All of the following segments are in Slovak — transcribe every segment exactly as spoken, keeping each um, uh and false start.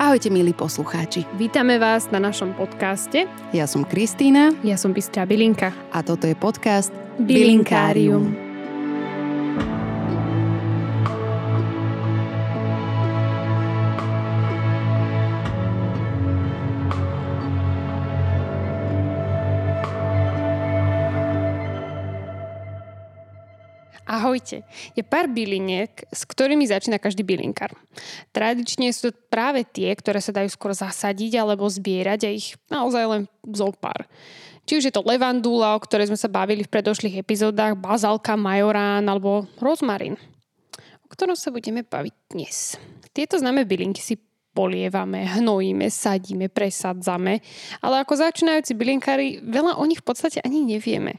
Ahojte, milí poslucháči. Vítame vás na našom podcaste. Ja som Kristína. Ja som Bystrá Bylinka. A toto je podcast Bylinkárium. Ahojte. Je pár byliniek, s ktorými začína každý bylinkár. Tradične sú to práve tie, ktoré sa dajú skôr zasadiť alebo zbierať a ich naozaj len zopár. Či už je to levandula, o ktorej sme sa bavili v predošlých epizódach, bazálka, majorán alebo rozmarín, o ktorom sa budeme baviť dnes. Tieto známe bylinky si polievame, hnojíme, sadíme, presadzame, ale ako začínajúci bylinkári veľa o nich v podstate ani nevieme.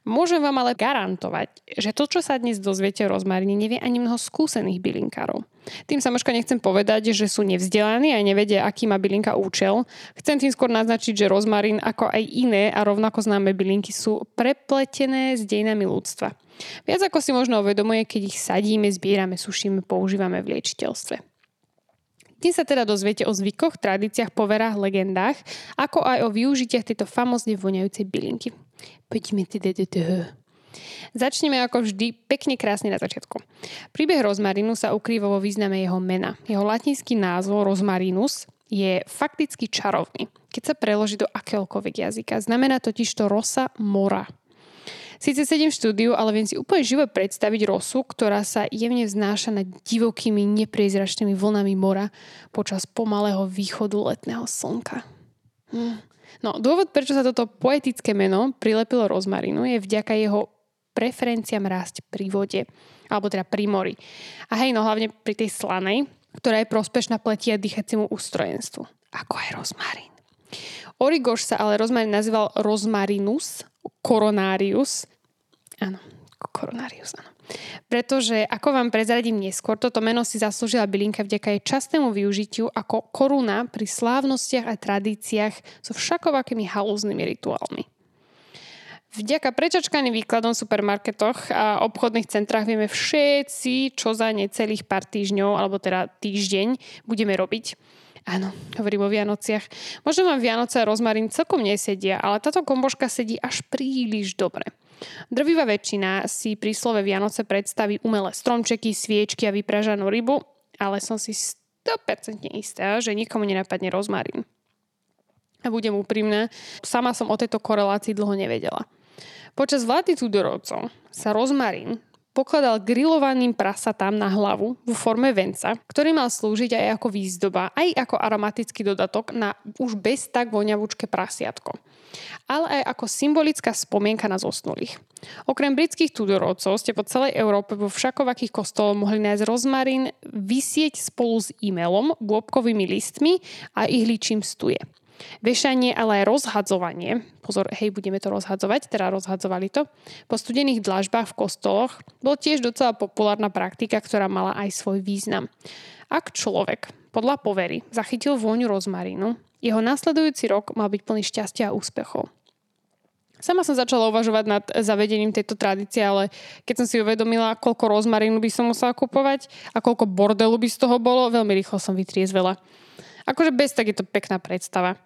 Môžem vám ale garantovať, že to, čo sa dnes dozviete o rozmaríne, nevie ani mnoho skúsených bylinkárov. Tým samoška nechcem povedať, že sú nevzdelaní a nevedia, aký má bylinka účel. Chcem tým skôr naznačiť, že rozmarín, ako aj iné a rovnako známe bylinky, sú prepletené s dejinami ľudstva. Viac ako si možno uvedomuje, keď ich sadíme, zbierame, sušíme, používame v liečiteľstve. Dnes sa teda dozviete o zvykoch, tradíciách, poverách, legendách, ako aj o využitiach tejto famózne voňajúcej bylinky. Poďme teda do toho. Začneme ako vždy pekne krásne na začiatku. Príbeh rozmarínu sa ukrýva vo význame jeho mena. Jeho latinský názov Rozmarinus je fakticky čarovný, keď sa preloží do akéhokoľvek jazyka. Znamená totiž to rosa mora. Sice sedím v štúdiu, ale viem si úplne živo predstaviť rosu, ktorá sa jemne vznáša nad divokými, nepriezračnými vlnami mora počas pomalého východu letného slnka. Hm. No, dôvod, prečo sa toto poetické meno prilepilo rozmarínu, je vďaka jeho preferenciám rásť pri vode, alebo teda pri mori. A hej, no hlavne pri tej slanej, ktorá je prospešná pleti a dýchaciemu ústrojenstvu, ako aj rozmarín. Origoš sa ale rozmarín nazýval Rozmarinus, Coronarius. Áno, Coronarius, áno. Pretože, ako vám prezradím neskôr, toto meno si zaslúžila bylinka vďaka jej častému využitiu ako koruna pri slávnostiach a tradíciách so všakovakými halúznymi rituálmi. Vďaka prečačkaným výkladom v supermarketoch a obchodných centrách vieme všetci, čo za necelých pár týždňov, alebo teda týždeň, budeme robiť. Áno, hovorím o Vianociach. Možno vám Vianoce a rozmarín celkom nesedia, ale táto kombožka sedí až príliš dobre. Drvivá väčšina si pri slove Vianoce predstaví umelé stromčeky, sviečky a vypražanú rybu, ale som si sto percent istá, že nikomu nenapadne rozmarín. A budem úprimná, sama som o tejto korelácii dlho nevedela. Počas vlády Tudorovcov sa rozmarín pokladal grilovaným prasatám na hlavu v forme venca, ktorý mal slúžiť aj ako výzdoba, aj ako aromatický dodatok na už bez tak voňavúčke prasiatko, ale aj ako symbolická spomienka na zosnulých. Okrem britských Tudorovcov ste po celej Európe vo všakovakých kostoloch mohli nájsť rozmarín visieť spolu s imelom, bôbkovými listmi a ihličím stuje. Vešanie, ale aj rozhadzovanie, pozor, hej, budeme to rozhadzovať, teda rozhadzovali to, po studených dlažbách v kostoloch bol tiež docela populárna praktika, ktorá mala aj svoj význam. Ak človek podľa povery zachytil vôňu rozmarínu, jeho nasledujúci rok mal byť plný šťastia a úspechov. Sama som začala uvažovať nad zavedením tejto tradície, ale keď som si uvedomila, koľko rozmarínu by som musela kupovať a koľko bordelu by z toho bolo, veľmi rýchlo som vytriezvela. Akože bez tak je to pekná predstava.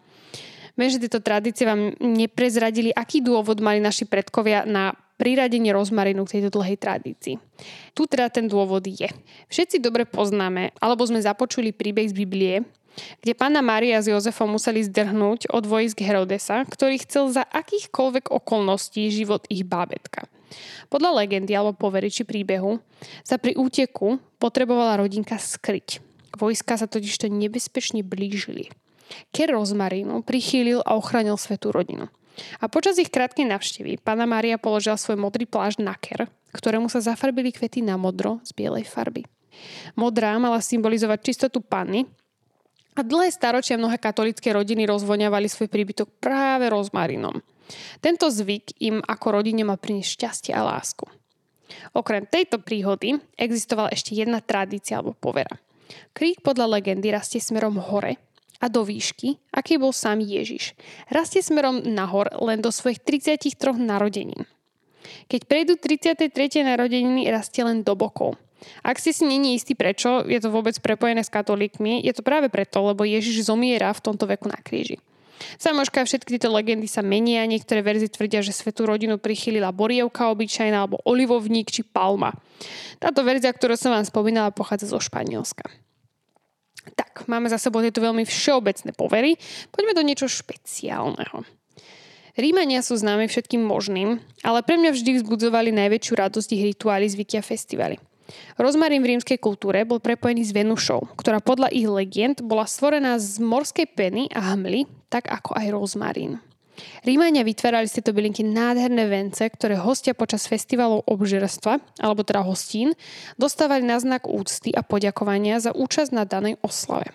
Viem, že tieto tradície vám neprezradili, aký dôvod mali naši predkovia na priradenie rozmarínu k tejto dlhej tradícii. Tu teda ten dôvod je. Všetci dobre poznáme, alebo sme započuli príbeh z Biblie, kde Panna Mária s Jozefom museli zdrhnúť od vojsk Herodesa, ktorý chcel za akýchkoľvek okolností život ich bábätka. Podľa legendy alebo povery či príbehu sa pri úteku potrebovala rodinka skryť. Vojska sa totižto nebezpečne blížili. Ker rozmarínu prichýlil a ochránil svätú rodinu. A počas ich krátkej navštevy Panna Mária položila svoj modrý plášť na ker, ktorému sa zafarbili kvety na modro z bielej farby. Modrá mala symbolizovať čistotu panny a dlhé staročia mnohé katolícke rodiny rozvoňavali svoj príbytok práve rozmarínom. Tento zvyk im ako rodine má priniesť šťastie a lásku. Okrem tejto príhody existovala ešte jedna tradícia alebo povera. Krík podľa legendy rastie smerom hore a do výšky, aký bol sám Ježiš. Rastie smerom nahor len do svojich tridsiatich troch narodenín. Keď prejdú tridsiate tretie narodeniny, rastie len do bokov. Ak ste si není istí, prečo je to vôbec prepojené s katolíkmi, je to práve preto, lebo Ježiš zomiera v tomto veku na kríži. Samoška, všetky tieto legendy sa menia, niektoré verzie tvrdia, že svätú rodinu prichýlila borievka obyčajná alebo olivovník či palma. Táto verzia, ktorú som vám spomínala, pochádza zo Španielska. Tak, máme za sebou tieto veľmi všeobecné povery, poďme do niečo špeciálneho. Rímania sú známi všetkým možným, ale pre mňa vždy vzbudzovali najväčšiu radosť ich rituály, zvyky a festivaly. Rozmarín v rímskej kultúre bol prepojený s Venušou, ktorá podľa ich legend bola stvorená z morskej peny a hmly, tak ako aj rozmarín. Rímania vytvárali z tieto bylinky nádherné vence, ktoré hostia počas festivalov obžerstva, alebo teda hostín, dostávali na znak úcty a poďakovania za účasť na danej oslave.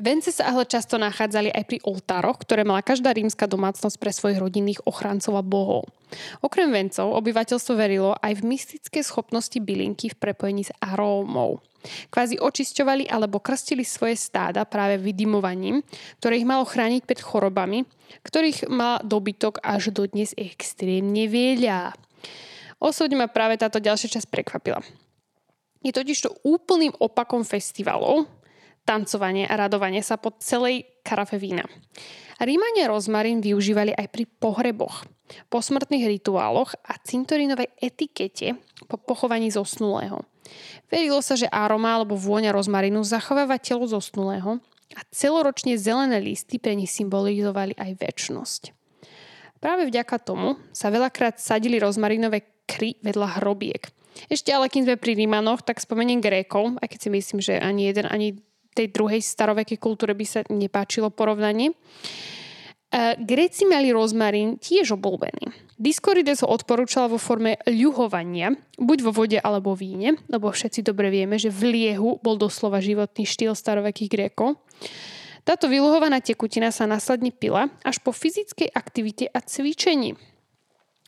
Vence sa ale často nachádzali aj pri oltároch, ktoré mala každá rímska domácnosť pre svojich rodinných ochráncov a bohov. Okrem vencov obyvateľstvo verilo aj v mystické schopnosti bylinky v prepojení s arómou. Kvázi očisťovali alebo krstili svoje stáda práve vydymovaním, ktoré ich malo chrániť pred chorobami, ktorých má dobytok až dodnes extrémne veľa. Osobne ma práve táto ďalšia časť prekvapila. Je totižto úplným opakom festivalov, tancovanie a radovanie sa po celej karafe vína. Rímania rozmarín využívali aj pri pohreboch, posmrtných rituáloch a cintorínovej etikete po pochovaní zosnulého. Verilo sa, že aroma alebo vôňa rozmarínu zachováva telo zosnulého a celoročne zelené listy pre nich symbolizovali aj večnosť. Práve vďaka tomu sa veľakrát sadili rozmarínové kry vedľa hrobiek. Ešte ale kým sme pri Rímanoch, tak spomeniem Grékov, aj keď si myslím, že ani jeden, ani tej druhej starovekej kultúre by sa nepáčilo porovnanie. Gréci mali rozmarín tiež oblúbený. Dioscorides ho odporúčal vo forme ľuhovania, buď vo vode alebo víne, lebo všetci dobre vieme, že v liehu bol doslova životný štýl starovekých Grékov. Táto vyľuhovaná tekutina sa následne pila až po fyzickej aktivite a cvičení.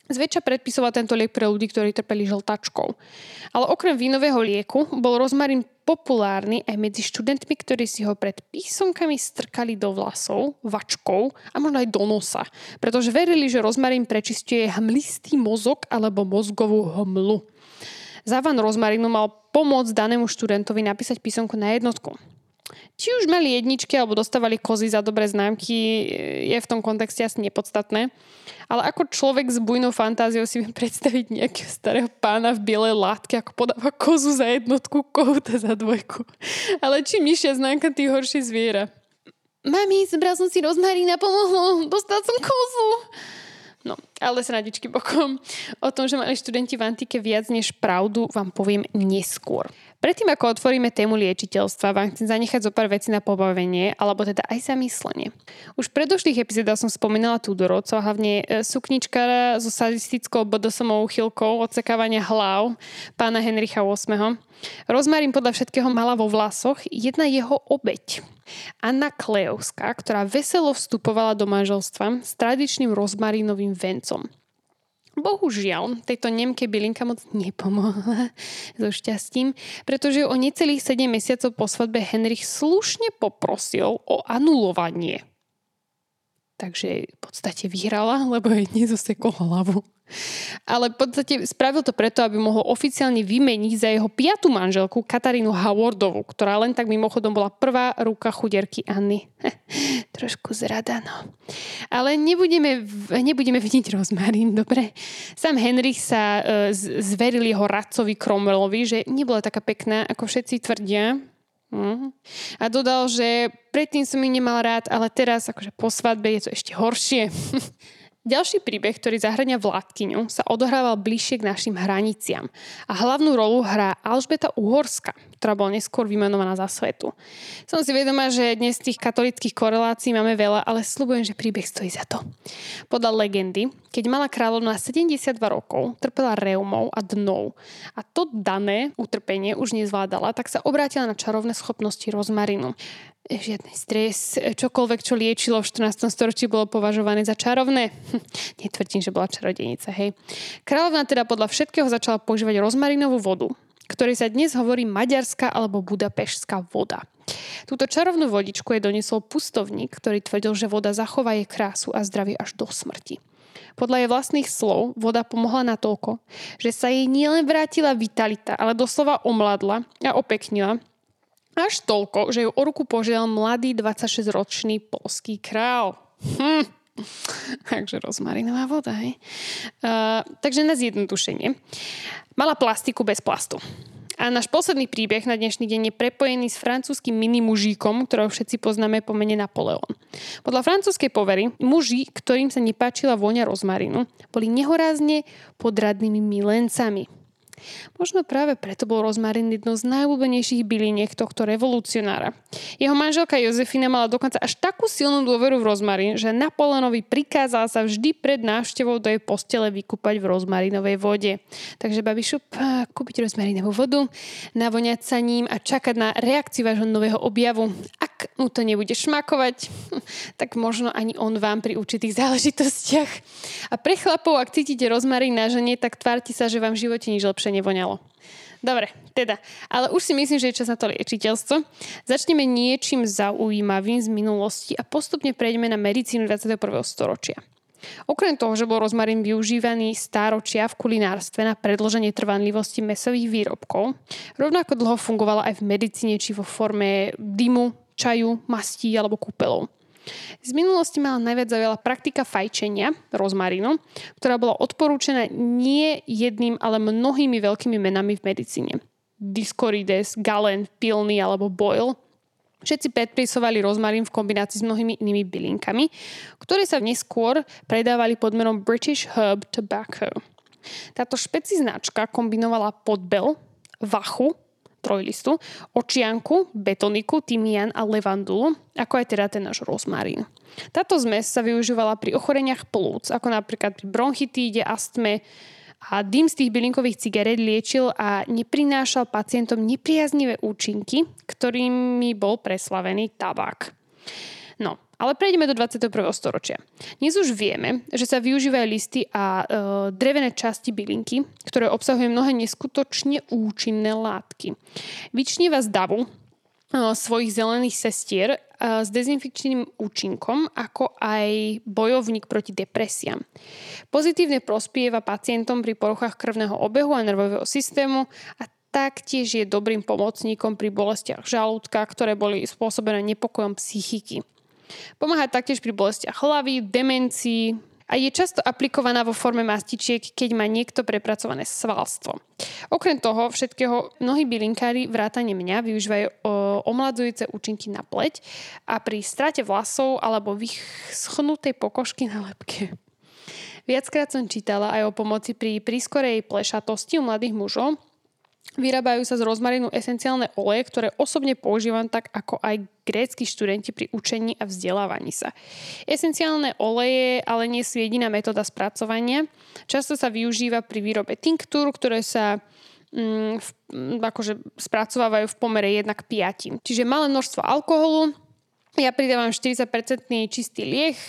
Zväčša predpisoval tento liek pre ľudí, ktorí trpeli žltačkou. Ale okrem vínového lieku bol rozmarín populárny aj medzi študentmi, ktorí si ho pred písomkami strkali do vlasov, vačkou a možno aj do nosa, pretože verili, že rozmarín prečistuje hmlistý mozog alebo mozgovú hmlu. Závan rozmarínu mal pomôcť danému študentovi napísať písomku na jednotku. Či už mali jedničky alebo dostávali kozy za dobré známky, je v tom kontexte asi nepodstatné. Ale ako človek s bujnou fantáziou si viem predstaviť nejakého starého pána v bielej látke, ako podáva kozu za jednotku, kohúta za dvojku. Ale čím nižšia známka, tým horšie zviera. Mami, zbral som si rozmarína, pomohlo, dostal som kozu. No, ale sradičky bokom. O tom, že mali študenti v antike viac než pravdu, vám poviem neskôr. Predtým, ako otvoríme tému liečiteľstva, vám chcem zanechať zo pár vecí na pobavenie, alebo teda aj zamyslenie. Už v predošlých epizódach som spomínala Tudorovcov, hlavne sukničkára so sadistickou bodosomou chylkou, odsekávania hlav pána Henricha ôsmeho. Rozmarín podľa všetkého mala vo vlasoch jedna jeho obeť. Anna Kleovská, ktorá veselo vstupovala do manželstva s tradičným rozmarínovým vencom. Bohužiaľ, tejto nemkej bylinka moc nepomohla so šťastím, pretože o necelých sedem mesiacov po svadbe Henrich slušne poprosil o anulovanie. Takže v podstate vyhrala, lebo jej nezosekol hlavu. Ale v podstate spravil to preto, aby mohol oficiálne vymeniť za jeho piatú manželku Katarínu Howardovú, ktorá len tak mimochodom bola prvá ruka chuderky Anny. Trošku zrada, no. Ale nebudeme, nebudeme viniť rozmarín, dobre? Sám Henrich sa e, zveril jeho radcovi Cromwellovi, že nebola taká pekná, ako všetci tvrdia. Mm. A dodal, že predtým som ju nemal rád, ale teraz akože po svadbe je to ešte horšie. Ďalší príbeh, ktorý zahŕňa vládkyňu, sa odohrával bližšie k našim hraniciam a hlavnú rolu hrá Alžbeta Uhorská, ktorá bola neskôr vymenovaná za svetu. Som si vedomá, že dnes tých katolických korelácií máme veľa, ale sľubujem, že príbeh stojí za to. Podľa legendy, keď mala kráľovna sedemdesiatdva rokov, trpela reumou a dnou a to dané utrpenie už nezvládala, tak sa obrátila na čarovné schopnosti rozmarinu. Žiadny stres, čokoľvek, čo liečilo v štrnástom storočí, bolo považované za čarovné. Netvrdím, že bola čarodejnica, hej. Kráľovna teda podľa všetkého začala používať rozmarinovú vodu, ktorej sa dnes hovorí maďarská alebo budapeštská voda. Túto čarovnú vodičku jej doniesol pustovník, ktorý tvrdil, že voda zachová jej krásu a zdravie až do smrti. Podľa jej vlastných slov voda pomohla natoľko, že sa jej nielen vrátila vitalita, ale doslova omladla a opeknila. Až toľko, že ju o ruku požiadal mladý dvadsaťšesťročný polský král. Hm. Takže rozmarinová voda, hej. Uh, takže na zjednodušenie. Mala plastiku bez plastu. A náš posledný príbeh na dnešný deň je prepojený s francúzskym minimužíkom, ktorého všetci poznáme po mene Napoleon. Podľa francúzskej povery, muži, ktorým sa nepáčila vôňa rozmarinu, boli nehorázne podradnými milencami. Možno práve preto bol rozmarín jednou z najobľúbenejších byliniek tohto revolucionára. Jeho manželka Jozefína mala dokonca až takú silnú dôveru v rozmarín, že Napoleonovi prikázal sa vždy pred návštevou do jej postele vykúpať v rozmarínovej vode. Takže babišu, kúpiť rozmarínovú vodu, navoňať sa ním a čakať na reakciu vášho nového objavu. Ak mu to nebude šmakovať, tak možno ani on vám pri určitých záležitostiach. A pre chlapov, ak cítite rozmarín na žene, tak tvárte sa, že vám v živote nič lepšie nevoňalo. Dobre, teda, ale už si myslím, že je čas na to liečiteľstvo. Začneme niečím zaujímavým z minulosti a postupne prejdeme na medicínu dvadsiateho prvého storočia. Okrem toho, že bol rozmarín využívaný stáročia v kulinárstve na predĺženie trvanlivosti mäsových výrobkov, rovnako dlho fungovala aj v medicíne či vo forme dymu, čaju, mastí alebo kúpeľov. Z minulosti mala najviac zaujala praktika fajčenia rozmarínu, ktorá bola odporúčená nie jedným, ale mnohými veľkými menami v medicíne. Dioscorides, Galen, Pylni alebo Boyle. Všetci predpisovali rozmarín v kombinácii s mnohými inými bylinkami, ktoré sa neskôr predávali pod menom British herb tobacco. Táto špeci značka kombinovala podbel, vachu, trojlistu, očianku, betoniku, tymián a levandulu, ako aj teda ten náš rozmarín. Táto zmes sa využívala pri ochoreniach plúc, ako napríklad pri bronchitíde, astme a dym z tých bylinkových cigaret liečil a neprinášal pacientom nepriaznivé účinky, ktorými bol preslavený tabák. No, ale prejdeme do dvadsiateho prvého storočia. Dnes už vieme, že sa využívajú listy a e, drevené časti bylinky, ktoré obsahujú mnohé neskutočne účinné látky. Vyčnieva z davu e, svojich zelených sestier e, s dezinfekčným účinkom, ako aj bojovník proti depresiám. Pozitívne prospieva pacientom pri poruchách krvného obehu a nervového systému a taktiež je dobrým pomocníkom pri bolestiach žalúdka, ktoré boli spôsobené nepokojom psychiky. Pomáha taktiež pri bolestiach hlavy, demencii a je často aplikovaná vo forme mastičiek, keď má niekto prepracované svalstvo. Okrem toho všetkého mnohí bylinkári vrátane mňa využívajú omladzujúce účinky na pleť a pri strate vlasov alebo vyschnutej pokožky na lebke. Viackrát som čítala aj o pomoci pri prískorej plešatosti u mladých mužov. Vyrábajú sa z rozmarínu esenciálne oleje, ktoré osobne používam tak ako aj grécki študenti pri učení a vzdelávaní sa. Esenciálne oleje ale nie sú jediná metóda spracovania. Často sa využíva pri výrobe tinktúr, ktoré sa mm, v, akože spracovávajú v pomere jeden k piatim. Čiže malé množstvo alkoholu, ja pridávam štyridsať percent čistý lieh,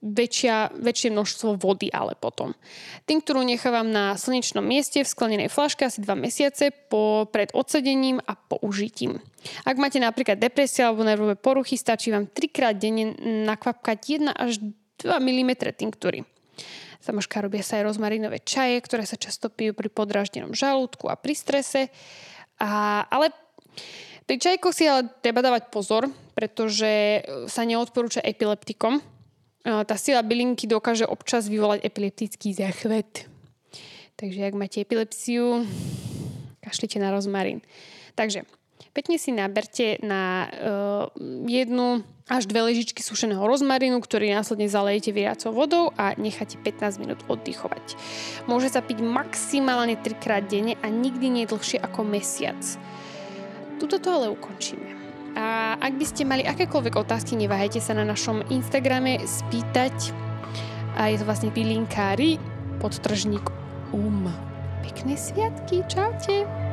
väčšia, väčšie množstvo vody ale potom. Tinktúru nechávam na slnečnom mieste v sklenenej fľaške asi dva mesiace po, pred odsedením a použitím. Ak máte napríklad depresie alebo nervové poruchy, stačí vám trikrát denne nakvapkať jeden až dva milimetre tinktúry. Samoška robia sa aj rozmarinové čaje, ktoré sa často pijú pri podráždenom žalúdku a pri strese. A, ale... Pri čajkoch si ale treba dávať pozor, pretože sa neodporúča epileptikom. Tá sila bylinky dokáže občas vyvolať epileptický záchvat. Takže ak máte epilepsiu, kašlite na rozmarín. Takže pekne si naberte na uh, jednu až dve lyžičky sušeného rozmarínu, ktorý následne zalejete viriacou vodou a necháte pätnásť minút oddychovať. Môže sa piť maximálne trikrát denne a nikdy nie dlhšie ako mesiac. Tuto to ale ukončíme. A ak by ste mali akékoľvek otázky, neváhajte sa na našom Instagrame spýtať. A je to vlastne bylinkári podtržník um. Pekné sviatky, čaute!